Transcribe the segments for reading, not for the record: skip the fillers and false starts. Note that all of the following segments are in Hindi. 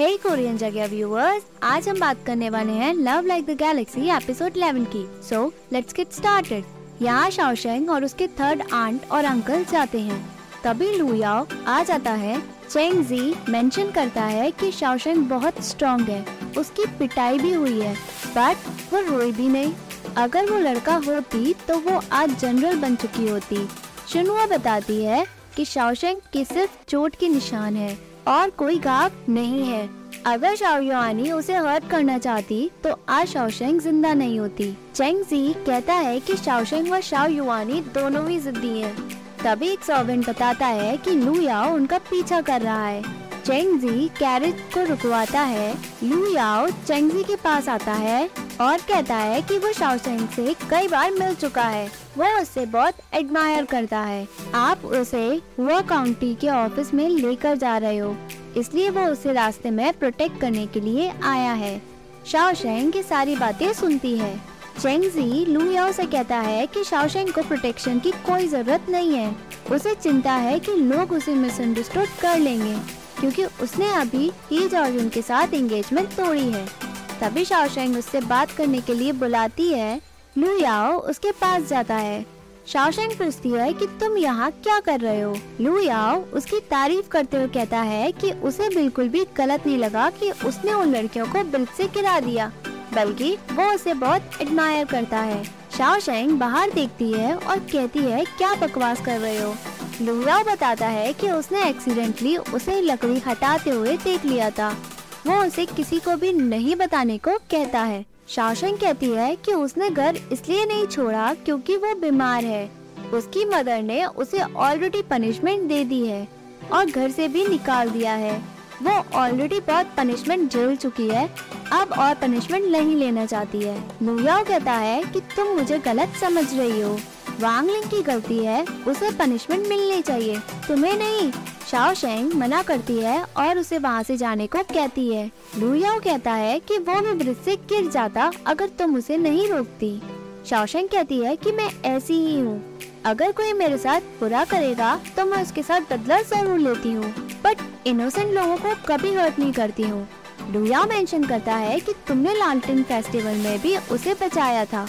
हे कोरियन जगह व्यूअर्स, आज हम बात करने वाले हैं Love Like the Galaxy episode 11 की। So let's get started. यहाँ शाओशेंग और उसके थर्ड आंट और अंकल जाते हैं, तभी लू याओ आ जाता है। चेंगजी मेंशन करता है कि शाओशेंग बहुत स्ट्रॉन्ग है, उसकी पिटाई भी हुई है, बट वो रोई भी नहीं। अगर वो लड़का होती तो वो आज जनरल बन चुकी होती। शुनहुआ बताती है कि शाओशेंग की सिर्फ चोट के निशान है और कोई घाव नहीं है। अगर शाओयुआनी उसे हर्ट करना चाहती तो आज शाओशेंग जिंदा नहीं होती। चेंगजी कहता है कि शाओशेंग व शाओयुआनी दोनों ही जिद्दी हैं। तभी एक सर्वेंट बताता है कि लू याओ उनका पीछा कर रहा है। चेंगजी कैरेज को रुकवाता है। लू याओ चेंगजी के पास आता है और कहता है कि वो शाओशेंग से कई बार मिल चुका है, वह उससे बहुत एडमायर करता है। आप उसे वो काउंटी के ऑफिस में लेकर जा रहे हो, इसलिए वो उसे रास्ते में प्रोटेक्ट करने के लिए आया है। शाओशेंग की सारी बातें सुनती है। चेंगजी लू याओ से कहता है कि शाओशेंग को प्रोटेक्शन की कोई जरूरत नहीं है, उसे चिंता है कि लोग उसे मिसअंडरस्टूड कर लेंगे क्योंकि उसने अभी ही जॉर्जन के साथ एंगेजमेंट तोड़ी है। तभी शाओशेंग उससे बात करने के लिए बुलाती है। लू याओ उसके पास जाता है। शाओशेंग पूछती है कि तुम यहाँ क्या कर रहे हो। लू याओ उसकी तारीफ करते हुए कहता है कि उसे बिल्कुल भी गलत नहीं लगा कि उसने उन लड़कियों को बिल से गिरा दिया, बल्कि वो उसे बहुत एडमायर करता है। शाओशेंग बाहर देखती है और कहती है क्या बकवास कर रहे हो। लू याओ बताता है कि उसने एक्सीडेंटली उसे लकड़ी हटाते हुए देख लिया था, वो उसे किसी को भी नहीं बताने को कहता है। शाओशेंग कहती है कि उसने घर इसलिए नहीं छोड़ा क्योंकि वो बीमार है, उसकी मदर ने उसे ऑलरेडी पनिशमेंट दे दी है और घर से भी निकाल दिया है। वो ऑलरेडी बहुत पनिशमेंट झेल चुकी है, अब और पनिशमेंट नहीं लेना चाहती है। लू याओ कहता है कि तुम मुझे गलत समझ रही हो, वांग लिंग की गलती है, उसे पनिशमेंट मिलनी चाहिए, तुम्हें नहीं। शाओशेंग मना करती है और उसे वहाँ से जाने को कहती है। लू याओ कहता है कि वो भी ब्रिज से गिर जाता अगर तुम उसे नहीं रोकती। शाओशेंग कहती है कि मैं ऐसी ही हूँ, अगर कोई मेरे साथ बुरा करेगा तो मैं उसके साथ बदला जरूर लेती हूँ, बट इनोसेंट लोगों को कभी हर्ट नहीं करती हूँ। लू याओ मेंशन करता है कि तुमने लालटेन फेस्टिवल में भी उसे बचाया था।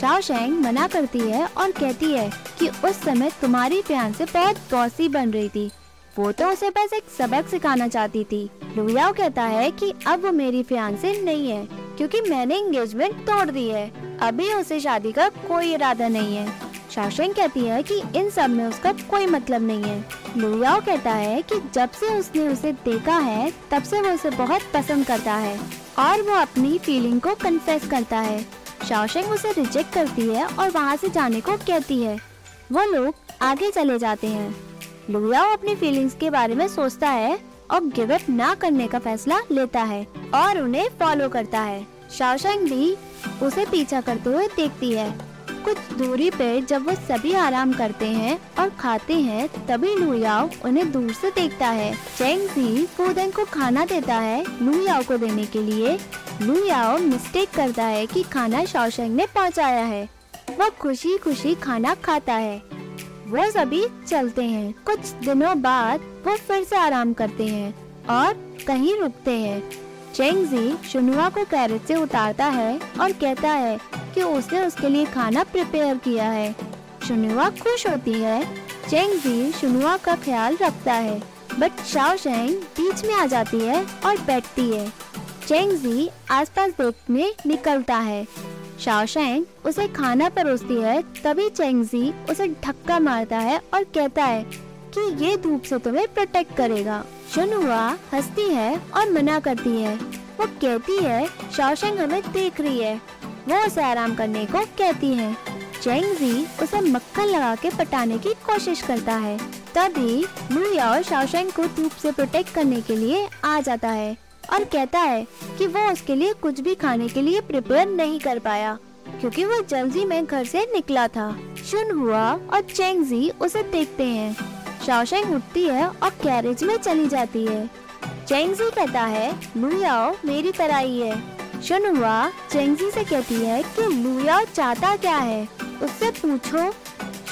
शाओशेंग मना करती है और कहती है कि उस समय तुम्हारी फियांसे बहुत बॉसी बन रही थी, वो तो उसे बस एक सबक सिखाना चाहती थी। लू याओ कहता है कि अब वो मेरी फियांसे नहीं है क्योंकि मैंने एंगेजमेंट तोड़ दी है, अभी उसे शादी का कोई इरादा नहीं है। शाओशेंग कहती है कि इन सब में उसका कोई मतलब नहीं है। लू याओ कहता है कि जब से उसने उसे देखा है तब से वो उसे बहुत पसंद करता है और वो अपनी फीलिंग को कन्फेस करता है। शाओशेंग उसे रिजेक्ट करती है और वहाँ से जाने को कहती है। वो लोग आगे चले जाते हैं। लू याओ अपनी फीलिंग्स के बारे में सोचता है और गिव अप ना करने का फैसला लेता है और उन्हें फॉलो करता है। शाओशेंग भी उसे पीछा करते हुए देखती है। कुछ दूरी पे जब वो सभी आराम करते हैं और खाते हैं, तभी लू याओ उन्हें दूर से देखता है। चेंगजी फूदेन को खाना देता है लू याओ को देने के लिए। लू याओ मिस्टेक करता है कि खाना शाओशेंग ने पहुंचाया है। वो खुशी खुशी खाना खाता है। वो सभी चलते हैं। कुछ दिनों बाद वो फिर से आराम करते हैं और कहीं रुकते हैं। चेंगजी शुनहुआ को कैरेज से उतारता है और कहता है कि उसने उसके लिए खाना प्रिपेयर किया है। शुनहुआ खुश होती है। चेंगजी शुनहुआ का ख्याल रखता है, बट शाओशेंग बीच में आ जाती है और बैठती है। चेंगजी आसपास देखने निकलता है। शाओशेंग उसे खाना परोसती है, तभी चेंगजी उसे धक्का मारता है और कहता है कि ये धूप से तुम्हें प्रोटेक्ट करेगा। शुनहुआ हंसती है और मना करती है। वो कहती है शाओशेंग हमें देख रही है, वो उसे आराम करने को कहती है। चेंगजी उसे मक्खन लगा के पटाने की कोशिश करता है। तभी लू याओ शाओशेंग को धूप से प्रोटेक्ट करने के लिए आ जाता है और कहता है कि वो उसके लिए कुछ भी खाने के लिए प्रिपेयर नहीं कर पाया क्योंकि वो जल्दी में घर से निकला था। शुनहुआ और चेंगजी उसे देखते हैं। शाओशेंग उठती है और कैरेज में चली जाती है। चेंगजी कहता है लू याओ मेरी तरह ही है। शुनहुआ चेंगजी से कहती है कि लू याओ चाहता क्या है, उससे पूछो।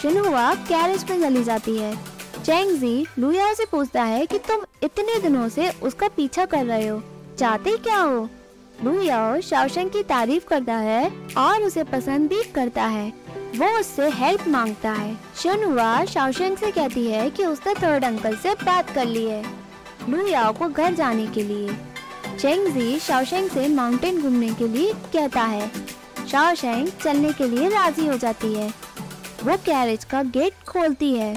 शुनहुआ कैरेज में चली जाती है। चेंगजी लू याओ से पूछता है कि तुम इतने दिनों से उसका पीछा कर रहे हो, चाहते क्या हो? लू याओ शाओशेंग की तारीफ करता है और उसे पसंद भी करता है। वो उससे हेल्प मांगता है। शनहुआ शाओशेंग से कहती है कि उसने थर्ड अंकल से बात कर ली है लू याओ को घर जाने के लिए। चेंगजी शाओशेंग से माउंटेन घूमने के लिए कहता है। शाओशेंग चलने के लिए राजी हो जाती है। वो कैरेज का गेट खोलती है।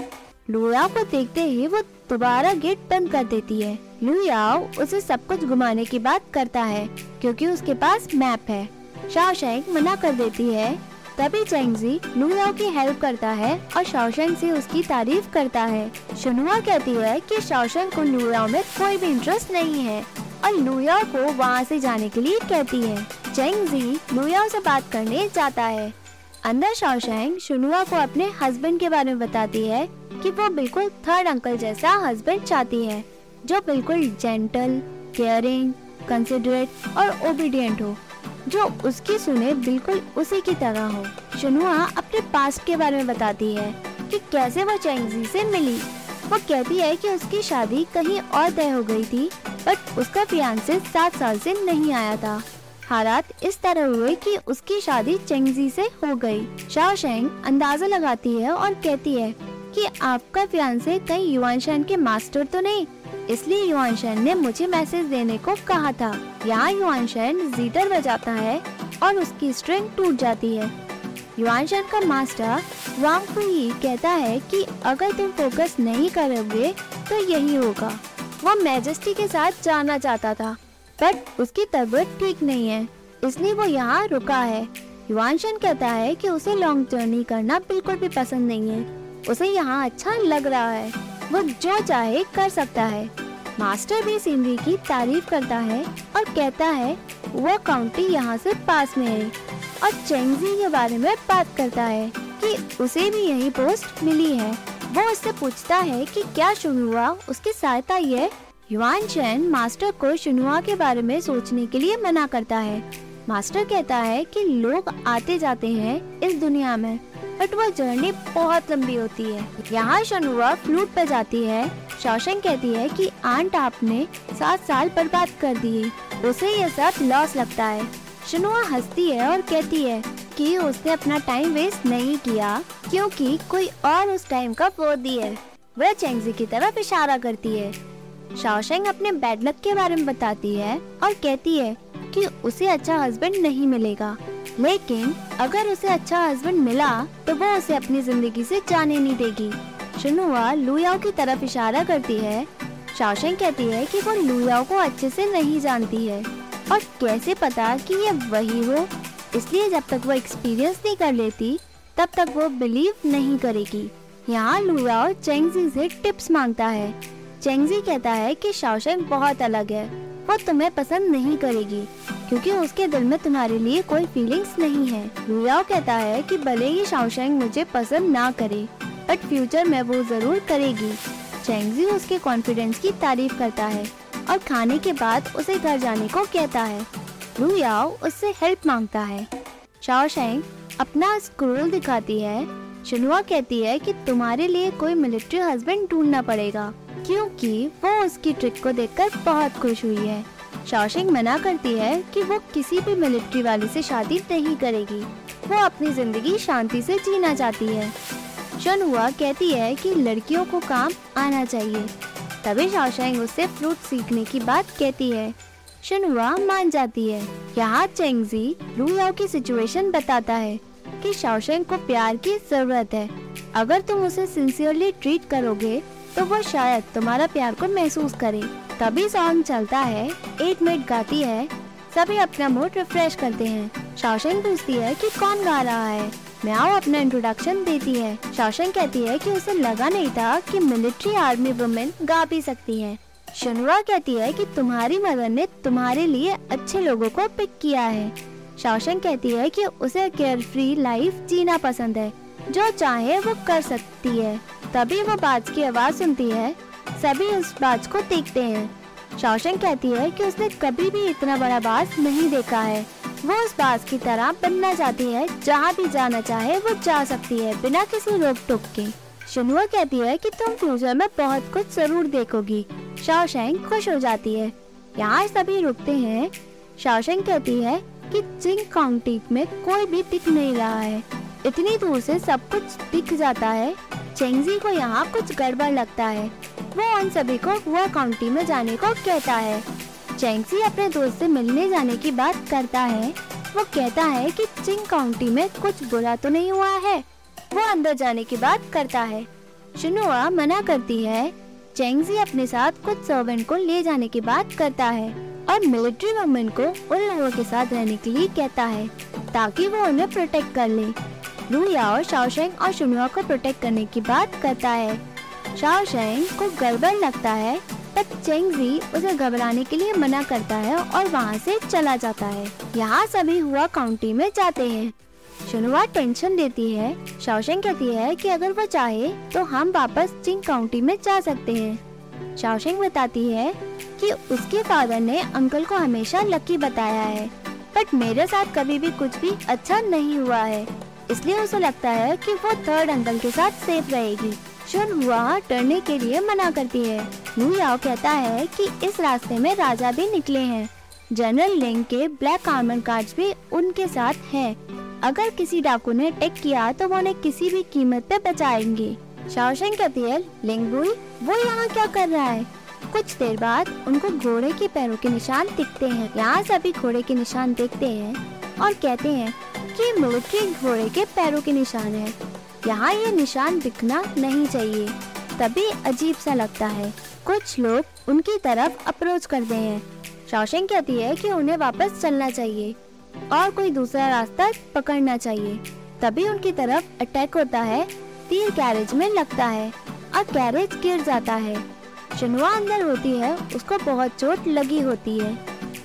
लू याओ को देखते ही वो दोबारा गेट बंद कर देती है। लू याओ उसे सब कुछ घुमाने की बात करता है क्योंकि उसके पास मैप है। शाओशेंग मना कर देती है। तभी चेंगजी लू याओ की हेल्प करता है और शाओशेंग से उसकी तारीफ करता है। शनहुआ कहती है कि शाओशेंग को लू याओ में कोई भी इंटरेस्ट नहीं है और लू याओ को वहाँ से जाने के लिए कहती है। चेंगजी लू याओ से बात करने जाता है। अंदर शाओशेंग शनहुआ को अपने हस्बैंड के बारे में बताती है कि वो बिल्कुल थर्ड अंकल जैसा हस्बैंड चाहती है जो बिल्कुल जेंटल, केयरिंग, कंसिडरेट और ओबीडियंट हो, जो उसकी सुने बिल्कुल उसी की तरह हो। शनहुआ अपने पास्ट के बारे में बताती है कि कैसे वो चेंगजी से मिली। वो कहती है कि उसकी शादी कहीं और तय हो गई थी बट उसका फियांसे 7 साल से नहीं आया था। हालात इस तरह हुए कि उसकी शादी चेंगजी से हो गई। शाओशेंग अंदाजा लगाती है और कहती है कि आपका फियांसे कहीं युआनशान के मास्टर तो नहीं, इसलिए युआनशान ने मुझे मैसेज देने को कहा था। यहाँ युआनशान जीटर बजाता है और उसकी स्ट्रिंग टूट जाती है। युआनशान का मास्टर वांग फुई कहता है कि अगर तुम फोकस नहीं करोगे तो यही होगा। वो मैजेस्टी के साथ जाना चाहता था बट उसकी तबीयत ठीक नहीं है इसलिए वो यहाँ रुका है। युआनशान कहता है कि उसे लॉन्ग जर्नी करना बिल्कुल भी पसंद नहीं है, उसे यहाँ अच्छा लग रहा है, वो जो चाहे कर सकता है। मास्टर भी सीनरी की तारीफ करता है और कहता है वो काउंटी यहाँ से पास में है और चेंगजी के बारे में बात करता है कि उसे भी यही पोस्ट मिली है। वो उससे पूछता है कि क्या शनहुआ उसकी सहायता है। युआनशान मास्टर को शनहुआ के बारे में सोचने के लिए मना करता है। मास्टर कहता है कि लोग आते जाते हैं इस दुनिया में बट वो जर्नी बहुत लंबी होती है। यहाँ शनहुआ फ्लूट पर जाती है। शाओशेंग कहती है कि आंट आपने 7 साल बर्बाद कर दिए, उसे यह सब लॉस लगता है। शनहुआ हंसती है और कहती है कि उसने अपना टाइम वेस्ट नहीं किया क्योंकि कोई और उस टाइम का बोधी है। वह चेंगजी की तरफ इशारा करती है। शाओशेंग अपने बैड लक के बारे में बताती है और कहती है कि उसे अच्छा हस्बैंड नहीं मिलेगा, लेकिन अगर उसे अच्छा हस्बैंड मिला तो वो उसे अपनी जिंदगी से जाने नहीं देगी। शनहुआ लू याओ की तरफ इशारा करती है। शाओशेंग कहती है कि वो लू याओ को अच्छे से नहीं जानती है और कैसे पता कि ये वही हो, इसलिए जब तक वो एक्सपीरियंस नहीं कर लेती तब तक वो बिलीव नहीं करेगी। यहाँ लू याओ चेंगजी से टिप्स मांगता है। चेंगजी कहता है कि शाओशेंग बहुत अलग है, वो तुम्हें पसंद नहीं करेगी क्योंकि उसके दिल में तुम्हारे लिए कोई फीलिंग्स नहीं है। लू याओ कहता है कि भले ही शाओशेंग मुझे पसंद ना करे बट फ्यूचर में वो जरूर करेगी। चेंगजी उसके कॉन्फिडेंस की तारीफ करता है और खाने के बाद उसे घर जाने को कहता है। लू याओ उससे हेल्प मांगता है। शाओशेंग अपना स्क्रोल दिखाती है। शनहुआ कहती है कि तुम्हारे लिए कोई मिलिट्री हस्बैंड ढूंढना पड़ेगा क्योंकि वो उसकी ट्रिक को देखकर बहुत खुश हुई है। शाओशेंग मना करती है कि वो किसी भी मिलिट्री वाली से शादी नहीं करेगी, वो अपनी जिंदगी शांति से जीना चाहती है। शनहुआ कहती है कि लड़कियों को काम आना चाहिए। तभी शाओशेंग उससे फ्लूट सीखने की बात कहती है। शनहुआ मान जाती है। यहाँ चेंगजी लू याओ की सिचुएशन बताता है कि शाओशेंग को प्यार की जरूरत है, अगर तुम उसे सिंसियरली ट्रीट करोगे तो वो शायद तुम्हारा प्यार को महसूस करे। तभी सॉन्ग चलता है, 8 मिनट गाती है, सभी अपना मूड रिफ्रेश करते हैं। शाओशेंग पूछती है कि कौन गा रहा है। म्याओ अपना इंट्रोडक्शन देती है। शाओशेंग कहती है कि उसे लगा नहीं था कि मिलिट्री आर्मी वुमेन गा भी सकती हैं। शनहुआ कहती है कि तुम्हारी मदर ने तुम्हारे लिए अच्छे लोगों को पिक किया है। शाओशेंग कहती है कि उसे केयरफ्री लाइफ जीना पसंद है, जो चाहे वो कर सकती है। तभी वो बाज की आवाज़ सुनती है। सभी उस बाज को देखते हैं। शाओशेंग कहती है कि उसने कभी भी इतना बड़ा बाज नहीं देखा है। वो उस बाज की तरह बनना चाहती है, जहाँ भी जाना चाहे वो जा सकती है बिना किसी रोक टोक के। शनहुआ कहती है कि तुम फ्यूचर में बहुत कुछ जरूर देखोगी। शाओशेंग खुश हो जाती है। यहाँ सभी रुकते हैं। शाओशेंग कहती है कि जिंग काउंटी में कोई भी दिख नहीं रहा है। इतनी दूर से सब कुछ दिख जाता है। चेंगजी को यहाँ कुछ गड़बड़ लगता है। वो उन सभी को वह काउंटी में जाने को कहता है। चेंगजी अपने दोस्त से मिलने जाने की बात करता है। वो कहता है कि चिंग काउंटी में कुछ बुरा तो नहीं हुआ है। वो अंदर जाने की बात करता है। शुनहुआ मना करती है। चेंगजी अपने साथ कुछ सर्वेंट को ले जाने की बात करता है और मिलिट्री वुमेन को उन लोगों के साथ रहने के लिए कहता है ताकि वो उन्हें प्रोटेक्ट कर ले। लू याओ शाओशेंग और शुनहुआ को प्रोटेक्ट करने की बात करता है। शाओशेंग को गड़बड़ लगता है तब चेंगजी उसे घबराने के लिए मना करता है और वहाँ से चला जाता है। यहाँ सभी हुआ काउंटी में जाते हैं। शुनहुआ टेंशन देती है। शाओशेंग कहती है कि अगर वो चाहे तो हम वापस चिंग काउंटी में जा सकते हैं। शाओशेंग बताती है कि उसके फादर ने अंकल को हमेशा लकी बताया है, बट मेरे साथ कभी भी कुछ भी अच्छा नहीं हुआ है, इसलिए उसे लगता है कि वो थर्ड अंकल के साथ सेफ रहेगी। शुनहुआ डरने के लिए मना करती है। लू याओ कहता है कि इस रास्ते में राजा भी निकले हैं। जनरल लिंग के ब्लैक आर्मर गार्ड्स भी उनके साथ हैं। अगर किसी डाकू ने अटैक किया तो वो उन्हें किसी भी कीमत पे बचाएंगे। शाओशेंग कहती है, लिंगबुई वो यहाँ क्या कर रहा है? कुछ देर बाद उनको घोड़े के पैरों के निशान दिखते हैं। यहाँ सभी घोड़े के निशान देखते हैं और कहते हैं कि मिलिट्री घोड़े के पैरों के निशान है। यहाँ ये निशान दिखना नहीं चाहिए, तभी अजीब सा लगता है। कुछ लोग उनकी तरफ अप्रोच करते हैं। शाओशेंग कहती है कि उन्हें वापस चलना चाहिए और कोई दूसरा रास्ता पकड़ना चाहिए। तभी उनकी तरफ अटैक होता है। तीर कैरेज में लगता है और कैरेज गिर जाता है। शुनहुआ अंदर होती है, उसको बहुत चोट लगी होती है।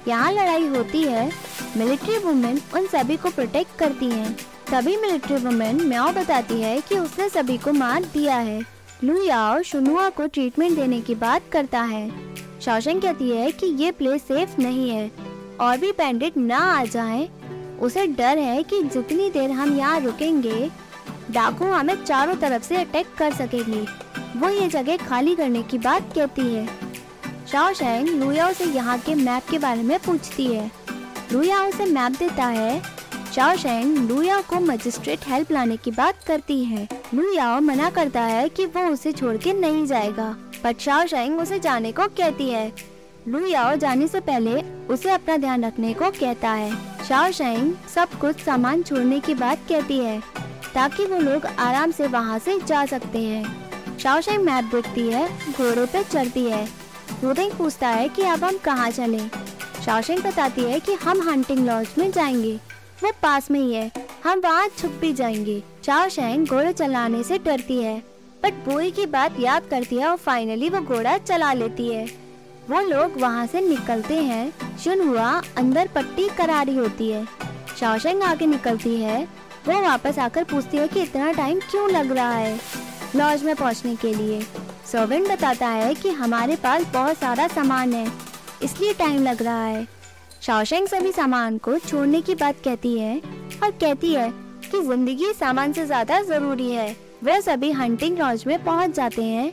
यहाँ लड़ाई होती है। मिलिट्री वुमेन उन सभी को प्रोटेक्ट करती हैं। तभी मिलिट्री वुमेन म्याओ बताती है कि उसने सभी को मार दिया है। लू याओ शुनहुआ को ट्रीटमेंट देने की बात करता है। शाओशेंग कहती है कि ये प्लेस सेफ नहीं है और भी बैंडिट ना आ जाए। उसे डर है कि जितनी देर हम यहाँ रुकेंगे डाकू हमें चारों तरफ से अटैक कर सकेंगे। वो ये जगह खाली करने की बात कहती है। शाओशेंग लू याओ से यहाँ के मैप के बारे में पूछती है। लू याओ उसे मैप देता है। शाओशेंग लू याओ को मजिस्ट्रेट हेल्प लाने की बात करती है। लू याओ मना करता है कि वो उसे छोड़ के नहीं जाएगा, बट शाओशेंग उसे जाने को कहती है। लू याओ जाने से पहले उसे अपना ध्यान रखने को कहता है। शाओशेंग सब कुछ सामान छोड़ने की बात कहती है ताकि वो लोग आराम से वहाँ से जा सकते हैं। शाओशेंग मैप देखती है, घोड़े पे चढ़ती है। रोटिंग पूछता है कि अब हम कहाँ चलें? शाओशेंग बताती है कि हम हंटिंग लॉज में जाएंगे, वो पास में ही है, हम वहाँ छुप भी जाएंगे। शाओशेंग घोड़े चलाने से डरती है, बट बुई की बात याद करती है और फाइनली वो घोड़ा चला लेती है। वो लोग वहाँ से निकलते हैं। शुनहुआ अंदर पट्टी करा रही होती है। शाओशेंग आगे निकलती है। वो वापस आकर पूछती है कि इतना टाइम क्यों लग रहा है लॉज में पहुँचने के लिए। सर्वेंट बताता है कि हमारे पास बहुत सारा सामान है, इसलिए टाइम लग रहा है। शाओशेंग सभी सामान को छोड़ने की बात कहती है और कहती है कि जिंदगी सामान से ज्यादा जरूरी है। वे सभी हंटिंग लॉज में पहुँच जाते हैं।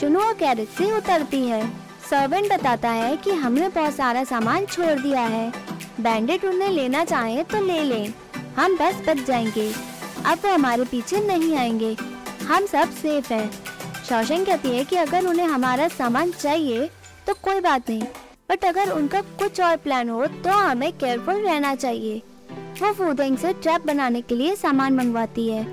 शुनहुआ कैरेज से उतरती है। सर्वेंट बताता है कि हमने बहुत सारा सामान छोड़ दिया है, बैंडिट उन्हें लेना चाहे तो ले लें, हम बस बच जाएंगे। अब वो हमारे पीछे नहीं आएंगे, हम सब सेफ हैं। शाओशेंग कहती है कि अगर उन्हें हमारा सामान चाहिए तो कोई बात नहीं, बट अगर उनका कुछ और प्लान हो तो हमें केयरफुल रहना चाहिए। वो फूडिंग से ट्रैप बनाने के लिए सामान मंगवाती है।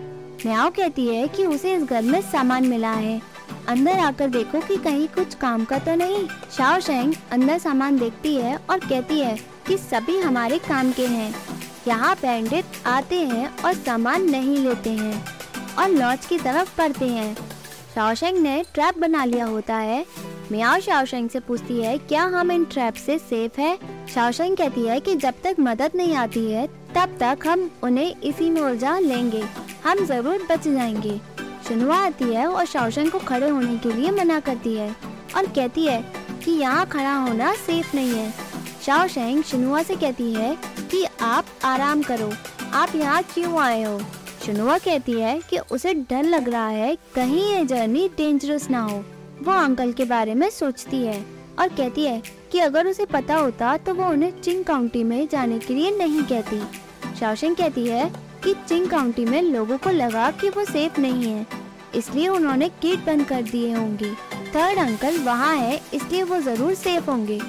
म्याओ कहती है कि उसे इस घर में सामान मिला है, अंदर आकर देखो कि कहीं कुछ काम का तो नहीं। शाओशेंग अंदर सामान देखती है और कहती है कि सभी हमारे काम के हैं। यहाँ बैंडिट आते हैं और सामान नहीं लेते हैं और लॉज की तरफ बढ़ते हैं। शाओशेंग ने ट्रैप बना लिया होता है। म्याओ शाओशेंग से पूछती है क्या हम इन ट्रैप से सेफ है? शाओशेंग कहती है कि जब तक मदद नहीं आती है तब तक हम उन्हें इसी में उलझा लेंगे, हम जरूर बच जाएंगे। शुनहुआ आती है और शाओशेंग को खड़े होने के लिए मना करती है और कहती है कि यहाँ खड़ा होना सेफ नहीं है। शाओशेंग शुनहुआ से कहती है कि आप आराम करो, आप यहाँ क्यों आए हो? शुनहुआ कहती है कि उसे डर लग रहा है कहीं ये जर्नी डेंजरस ना हो। वो अंकल के बारे में सोचती है और कहती है कि अगर उसे पता होता तो वो उन्हें चिंग काउंटी में जाने के लिए नहीं कहती। शाओशेंग कहती है कि चिंग काउंटी में लोगों को लगा कि वो सेफ नहीं है, इसलिए उन्होंने गेट बंद कर दिए होंगे। थर्ड अंकल वहाँ है इसलिए वो जरूर सेफ होंगे।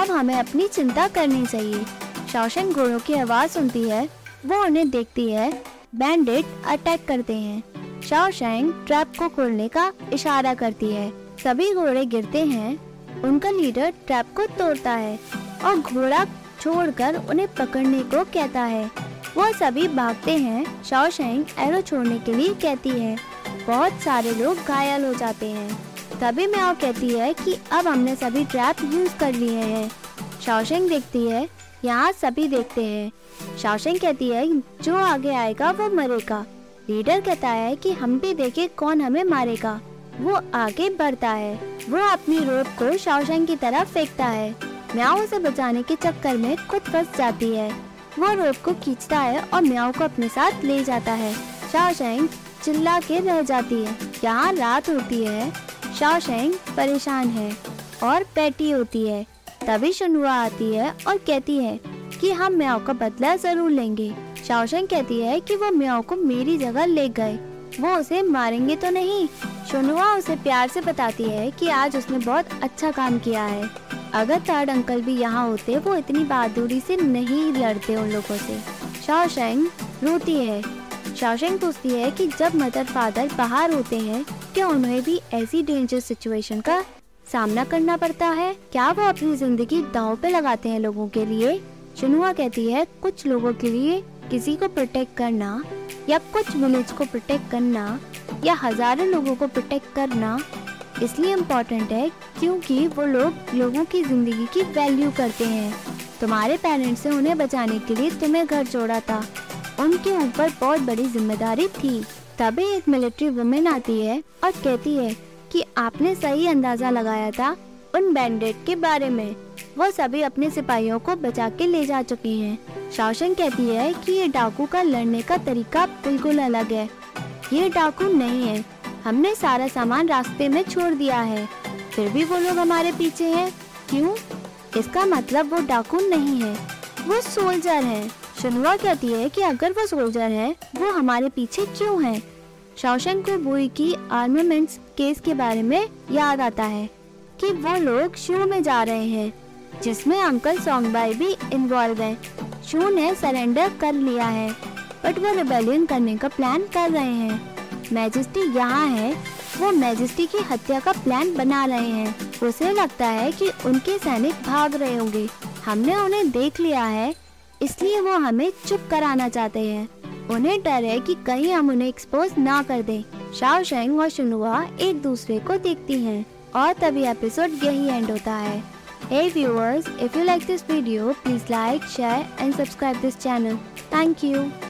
अब हमें अपनी चिंता करनी चाहिए। शाओशेंग घोड़ों की आवाज़ सुनती है, वो उन्हें देखती है। बैंडिट अटैक करते हैं। शाओशेंग ट्रैप को खोलने का इशारा करती है। सभी घोड़े गिरते हैं। उनका लीडर ट्रैप को तोड़ता है और घोड़ा छोड़कर उन्हें पकड़ने को कहता है। वो सभी भागते हैं। शाओशेंग एरो छोड़ने के लिए कहती है। बहुत सारे लोग घायल हो जाते हैं। तभी म्याओ कहती है कि अब हमने सभी ट्रैप यूज कर लिए हैं। शाओशेंग देखती है, यहाँ सभी देखते हैं। शाओशेंग कहती है जो आगे आएगा वो मरेगा। लीडर कहता है कि हम भी देखें कौन हमें मारेगा। वो आगे बढ़ता है। वो अपनी रोप को शाओशेंग की तरफ फेंकता है। म्याओ उसे बचाने के चक्कर में खुद फंस जाती है। वो रोप को खींचता है और म्याओ को अपने साथ ले जाता है। शाओशेंग चिल्ला के रह जाती है। यहाँ रात होती है। शाओशेंग परेशान है और पैटी होती है। तभी शुनहुआ आती है और कहती है कि हम म्याओ का बदला जरूर लेंगे। शाओशेंग कहती है कि वो म्याओ को मेरी जगह ले गए, वो उसे मारेंगे तो नहीं। शुनहुआ उसे प्यार से बताती है कि आज उसने बहुत अच्छा काम किया है। अगर थर्ड अंकल भी यहाँ होते वो इतनी बहादुरी से नहीं लड़ते उन लोगों से। शाओशेंग रोती है। शाओशेंग पूछती है कि जब मदर फादर बाहर होते हैं क्या उन्हें भी ऐसी डेंजरस सिचुएशन का सामना करना पड़ता है? क्या वो अपनी जिंदगी दांव पे लगाते हैं लोगों के लिए? शुनहुआ कहती है कुछ लोगों के लिए किसी को प्रोटेक्ट करना या कुछ विलेज को प्रोटेक्ट करना या हजारों लोगों को प्रोटेक्ट करना इसलिए इम्पोर्टेंट है क्योंकि वो लोग लोगों की जिंदगी की वैल्यू करते हैं। तुम्हारे पेरेंट्स से उन्हें बचाने के लिए तुम्हें घर छोड़ा था, उनके ऊपर बहुत बड़ी जिम्मेदारी थी। तभी एक मिलिट्री वुमेन आती है और कहती है कि आपने सही अंदाजा लगाया था उन बैंडिट के बारे में। वो सभी अपने सिपाहियों को बचा के ले जा चुके हैं। शाओशेंग कहती है कि ये डाकू का लड़ने का तरीका बिल्कुल अलग है। ये डाकू नहीं है, हमने सारा सामान रास्ते में छोड़ दिया है, फिर भी वो लोग हमारे पीछे हैं। क्यों? इसका मतलब वो डाकू नहीं है, वो सोल्जर है। शुनहुआ कहती है कि अगर वो सोल्जर है वो हमारे पीछे क्यों है? शाओशेंग को बुई की आर्मामेंट्स केस के बारे में याद आता है कि वो लोग शो में जा रहे हैं जिसमें अंकल सॉन्ग बाई भी इन्वॉल्व है। शो ने सरेंडर कर लिया है बट वो रिबेलियन करने का प्लान कर रहे हैं। मैजेस्टी यहाँ है, वो मैजेस्टी की हत्या का प्लान बना रहे हैं। उसे लगता है कि उनके सैनिक भाग रहे होंगे, हमने उन्हें देख लिया है इसलिए वो हमें चुप कराना चाहते हैं। उन्हें डर है कि कहीं हम उन्हें एक्सपोज ना कर दें। शाओशेंग और शुनहुआ एक दूसरे को देखती हैं और तभी एपिसोड यही एंड होता है। Hey viewers, if you like this video, please like, share and subscribe this channel. Thank you.